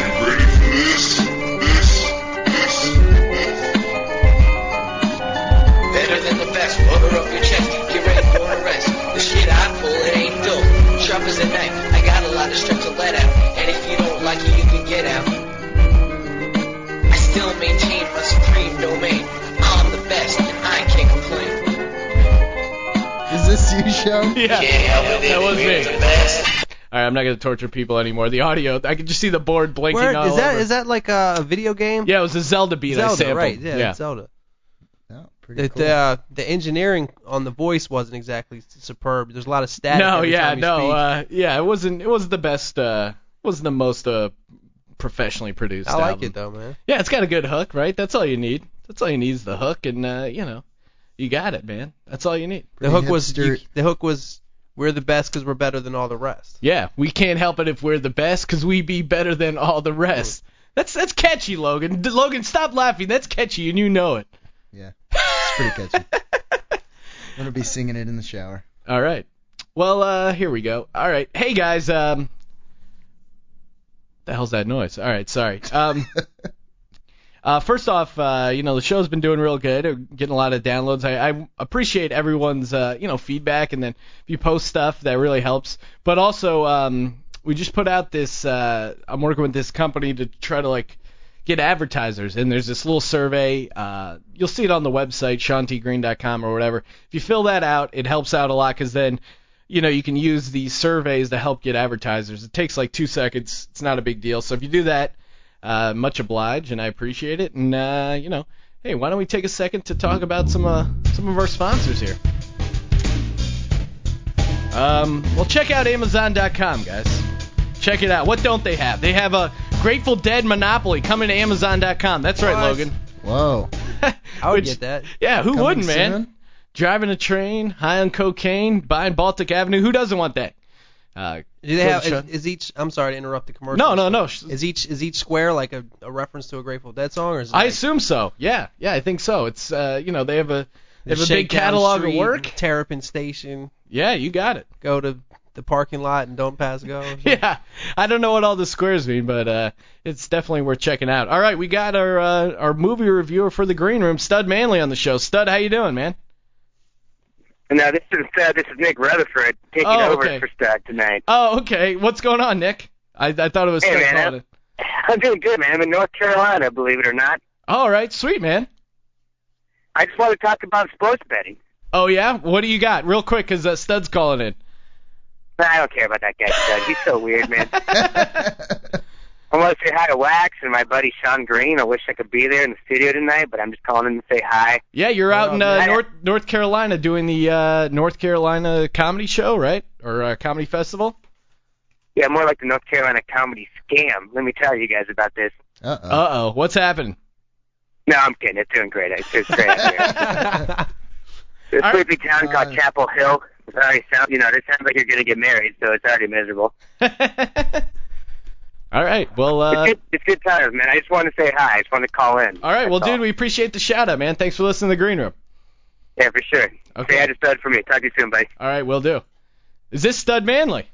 Better than the best, butter up your chest, get ready for the rest. The shit I pull, it ain't dull, sharp as a knife. I got a lot of strength to let out, and if you don't like it, you can get out. I still maintain my supreme domain. I'm the best, and I can't complain. Is this you, show? Yeah, that was me. All right, I'm not going to torture people anymore. The audio, I can just see the board blinking all over. Is that like a video game? Yeah, it was a Zelda beat I sampled. Right, yeah. Zelda. Oh, pretty cool. The engineering on the voice wasn't exactly superb. There's a lot of static every time you speak. It wasn't the best, wasn't the most professionally produced album. I like it, though, man. Yeah, it's got a good hook, right? That's all you need. That's all you need is the hook, and, you got it, man. That's all you need. The hook was... We're the best because we're better than all the rest. Yeah, we can't help it if we're the best because we be better than all the rest. That's catchy, Logan. Logan, stop laughing. That's catchy, and you know it. Yeah, it's pretty catchy. I'm going to be singing it in the shower. All right. Well, here we go. All right. Hey, guys. The hell's that noise? All right, sorry. First off, the show's been doing real good, getting a lot of downloads. I appreciate everyone's, feedback, and then if you post stuff, that really helps. But also, we just put out this, I'm working with this company to try to, get advertisers, and there's this little survey. You'll see it on the website, SeanTGreen.com or whatever. If you fill that out, it helps out a lot, because then, you can use these surveys to help get advertisers. It takes, 2 seconds. It's not a big deal. So if you do that, much obliged, and I appreciate it. And, hey, why don't we take a second to talk about some of our sponsors here? Check out Amazon.com, guys. Check it out. What don't they have? They have a Grateful Dead Monopoly coming to Amazon.com. That's right, Logan. Whoa. I would get that. Yeah, who wouldn't, man? Soon? Driving a train, high on cocaine, buying Baltic Avenue. Who doesn't want that? Do they have? Is each? I'm sorry to interrupt the commercial. No. Is each square like a reference to a Grateful Dead song? Or is it I assume so. Yeah, I think so. It's they have a big catalog of work. Terrapin Station. Yeah, you got it. Go to the parking lot and don't pass go. Yeah, I don't know what all the squares mean, but it's definitely worth checking out. All right, we got our movie reviewer for the Green Room, Stud Manley, on the show. Stud, how you doing, man? No, this is Nick Rutherford taking over for Stud tonight. Oh, okay. What's going on, Nick? I thought it was. Hey, man, I'm doing good, man. I'm in North Carolina, believe it or not. All right, sweet, man. I just want to talk about sports betting. Oh yeah, what do you got, real quick? Because Stud's calling in. I don't care about that guy, Stud. He's so weird, man. I want to say hi to Wax and my buddy Sean Green. I wish I could be there in the studio tonight, but I'm just calling in to say hi. Yeah, you're out in North Carolina doing the North Carolina comedy show, right? Or comedy festival? Yeah, more like the North Carolina comedy scam. Let me tell you guys about this. Uh-oh. What's happening? No, I'm kidding. It's doing great. It's great out here. There's a sleepy town called Chapel Hill. It's already it sounds like you're going to get married, so it's already miserable. All right, well... It's good times, man. I just want to say hi. I just want to call in. All right, well, dude, we appreciate the shout-out, man. Thanks for listening to The Green Room. Yeah, for sure. Okay. Say hi to Stud for me. Talk to you soon, buddy. All right, will do. Is this Stud Manley?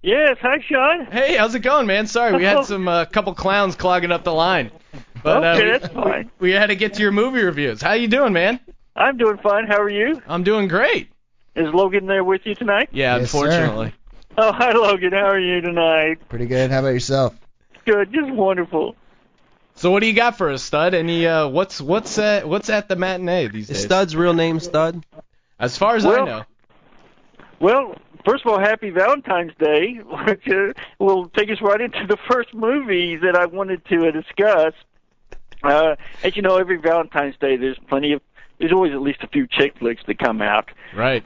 Yes, hi, Sean. Hey, how's it going, man? Sorry, we had some couple clowns clogging up the line. But, okay, that's fine. We had to get to your movie reviews. How you doing, man? I'm doing fine. How are you? I'm doing great. Is Logan there with you tonight? Yeah, yes, unfortunately. Sir. Oh, hi, Logan. How are you tonight? Pretty good. How about yourself? Good. Just wonderful. So what do you got for us, Stud? Any what's at the matinee these days? Is Stud's real name Stud? As far as I know. Well, first of all, happy Valentine's Day, which will take us right into the first movie that I wanted to discuss. As you know, every Valentine's Day there's always at least a few chick flicks that come out. Right.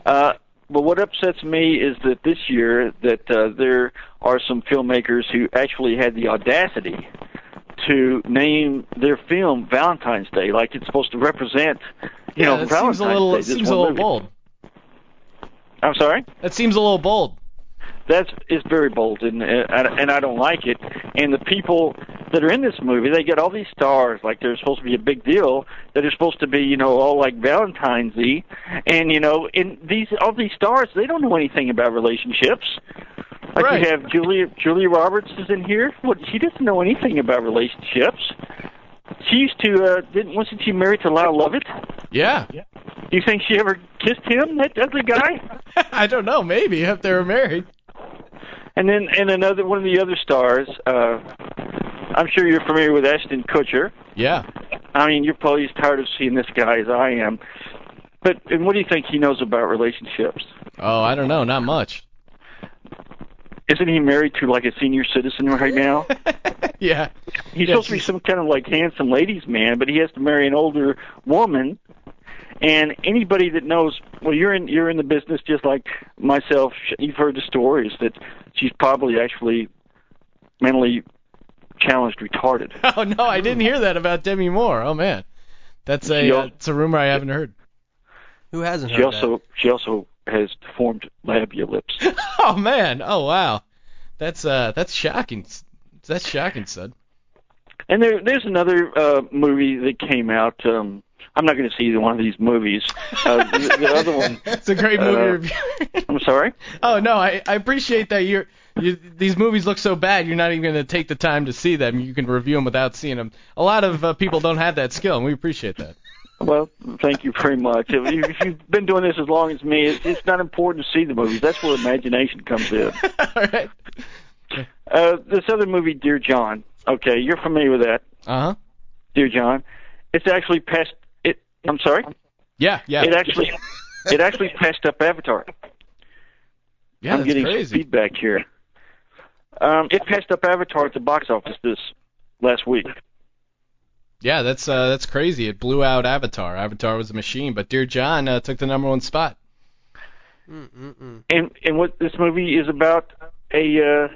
But what upsets me is that this year that there are some filmmakers who actually had the audacity to name their film Valentine's Day, like it's supposed to represent, Valentine's Day. That seems a little bold. I'm sorry? That seems a little bold. It's very bold, and I don't like it. And the people that are in this movie, they get all these stars, like they're supposed to be a big deal, that are supposed to be, all like Valentine's-y. And, and all these stars, they don't know anything about relationships. Like right. We have Julia Roberts is in here. Well, she doesn't know anything about relationships. She used to, wasn't she married to Lyle Lovett? Yeah. Do you think she ever kissed him, that ugly guy? I don't know, maybe, if they were married. And then, another one of the other stars, I'm sure you're familiar with Ashton Kutcher. Yeah. I mean, you're probably as tired of seeing this guy as I am. But what do you think he knows about relationships? Oh, I don't know, not much. Isn't he married to a senior citizen right now? Yeah. He's supposed to be some kind of handsome ladies man, but he has to marry an older woman. And anybody that knows, well, you're in the business just like myself. You've heard the stories that she's probably actually mentally challenged, retarded. Oh no, I didn't hear that about Demi Moore. Oh man, that's a rumor I haven't heard. Who hasn't heard that? She also has deformed labia lips. Oh man, oh wow, that's shocking. That's shocking, son. And there's another movie that came out. I'm not going to see either one of these movies. The other one. It's a great movie review. I'm sorry? Oh, no, I appreciate that. These movies look so bad, you're not even going to take the time to see them. You can review them without seeing them. A lot of people don't have that skill, and we appreciate that. Well, thank you very much. If you've been doing this as long as me, it's not important to see the movies. That's where imagination comes in. All right. This other movie, Dear John. Okay, you're familiar with that. Uh-huh. Dear John. It's actually passed... I'm sorry? Yeah. It actually passed up Avatar. Yeah, I'm getting crazy. Some feedback here. It passed up Avatar at the box office this last week. Yeah, that's crazy. It blew out Avatar. Avatar was a machine, but Dear John took the #1 spot. Mm-mm-mm. And what this movie is about, a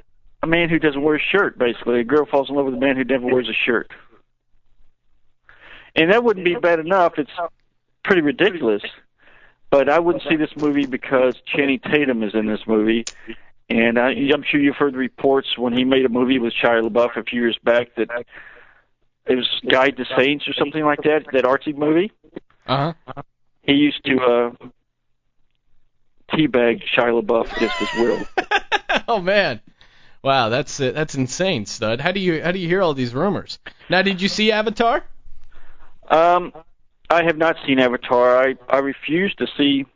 man who doesn't wear a shirt, basically. A girl falls in love with a man who never wears a shirt. And that wouldn't be bad enough. It's pretty ridiculous. But I wouldn't see this movie because Channing Tatum is in this movie. And I'm sure you've heard reports when he made a movie with Shia LaBeouf a few years back that it was Guide to Saints or something like that, that artsy movie. Uh-huh. He used to teabag Shia LaBeouf against his will. Oh, man. Wow, that's insane, Stud. How do you hear all these rumors? Now, did you see Avatar? I have not seen Avatar. I refuse to see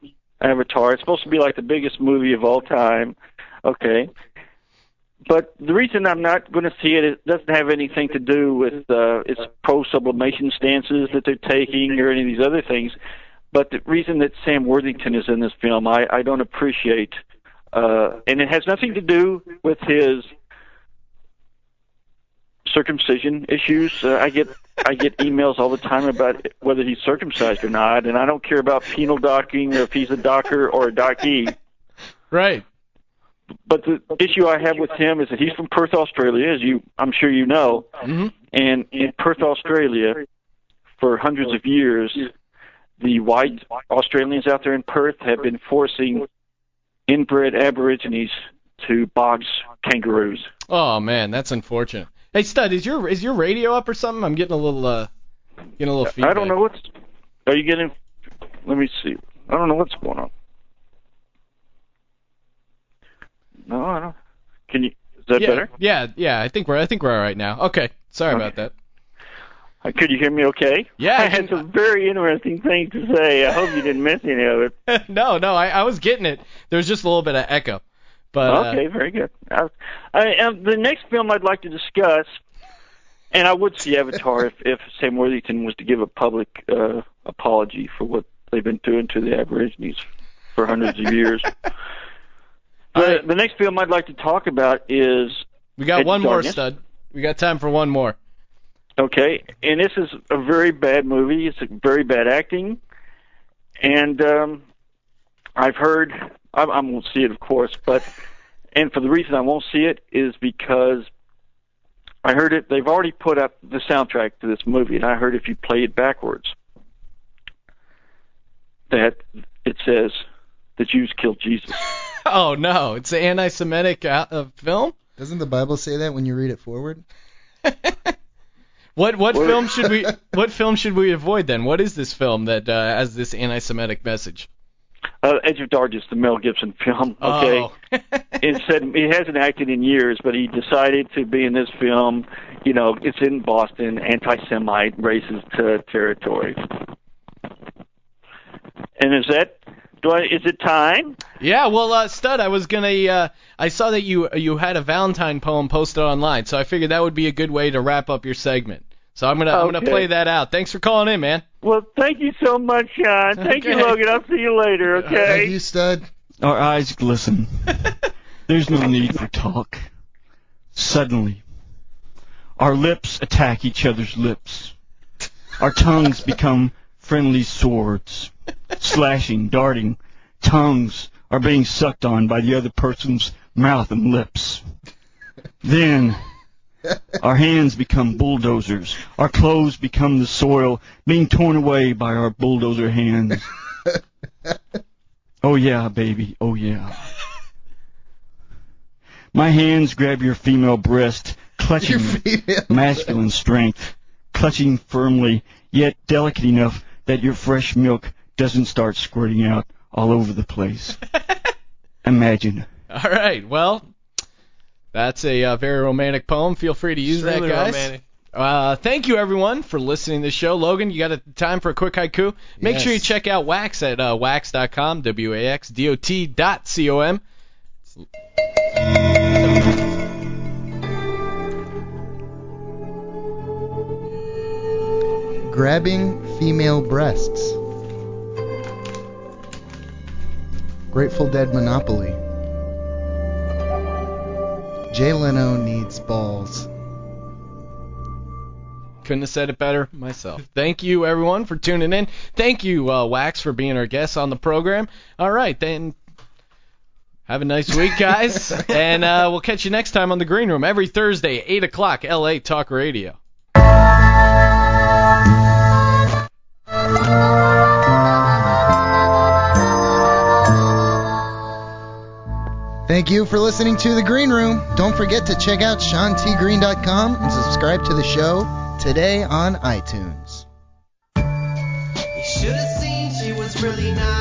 Avatar. It's supposed to be like the biggest movie of all time. Okay. But the reason I'm not going to see it, it doesn't have anything to do with its pro-sublimation stances that they're taking or any of these other things. But the reason that Sam Worthington is in this film, I don't appreciate. And it has nothing to do with his circumcision issues. I get emails all the time about whether he's circumcised or not, and I don't care about penal docking or if he's a docker or a dockee. Right. But the issue I have with him is that he's from Perth, Australia, as I'm sure you know. Mm-hmm. And in Perth, Australia, for hundreds of years, the white Australians out there in Perth have been forcing inbred Aborigines to box kangaroos. Oh, man, that's unfortunate. Hey, Stud, is your radio up or something? I'm getting a little feedback. I don't know are you getting? Let me see. I don't know what's going on. No, I don't. Can you? Is that better? Yeah. I think we're all right now. Okay, sorry about that. Could you hear me okay? Yeah. I had some very interesting things to say. I hope you didn't miss any of it. No, I was getting it. There was just a little bit of echo. But, okay, very good. The next film I'd like to discuss, and I would see Avatar if Sam Worthington was to give a public apology for what they've been doing to the Aborigines for hundreds of years. The next film I'd like to talk about is... We got one more, Stud. We got time for one more. Okay, and this is a very bad movie. It's very bad acting, and I've heard... I won't see it, of course, and for the reason I won't see it is because I heard it. They've already put up the soundtrack to this movie, and I heard if you play it backwards, that it says the Jews killed Jesus. Oh no, it's an anti-Semitic film. Doesn't the Bible say that when you read it forward? What film should we? What film should we avoid then? What is this film that has this anti-Semitic message? Edge of Darkness, the Mel Gibson film. Okay, It said he hasn't acted in years, but he decided to be in this film. You know, it's in Boston, anti-Semite, racist territory. And is that? Is it time? Yeah. Well, Stud, I was gonna. I saw that you had a Valentine poem posted online, so I figured that would be a good way to wrap up your segment. So I'm gonna play that out. Thanks for calling in, man. Well, thank you so much, John. Thank you, Logan. I'll see you later, okay? Thank you, Stud. Our eyes glisten. There's no need for talk. Suddenly, our lips attack each other's lips. Our tongues become friendly swords. Slashing, darting, tongues are being sucked on by the other person's mouth and lips. Then... Our hands become bulldozers. Our clothes become the soil being torn away by our bulldozer hands. Oh, yeah, baby. Oh, yeah. My hands grab your female breast clutching masculine strength, clutching firmly, yet delicate enough that your fresh milk doesn't start squirting out all over the place. Imagine. All right, well, that's a very romantic poem. Feel free to use that, guys. Romantic. Thank you, everyone, for listening to the show. Logan, you got time for a quick haiku? Make sure you check out Wax at wax.com, waxdot.com. Grabbing female breasts. Grateful Dead Monopoly. Jay Leno needs balls. Couldn't have said it better myself. Thank you, everyone, for tuning in. Thank you, Wax, for being our guest on the program. All right, then. Have a nice week, guys. And we'll catch you next time on The Green Room every Thursday, 8 o'clock, LA Talk Radio. Thank you for listening to The Green Room. Don't forget to check out SeanTGreen.com and subscribe to the show today on iTunes. You should have seen she was really nice.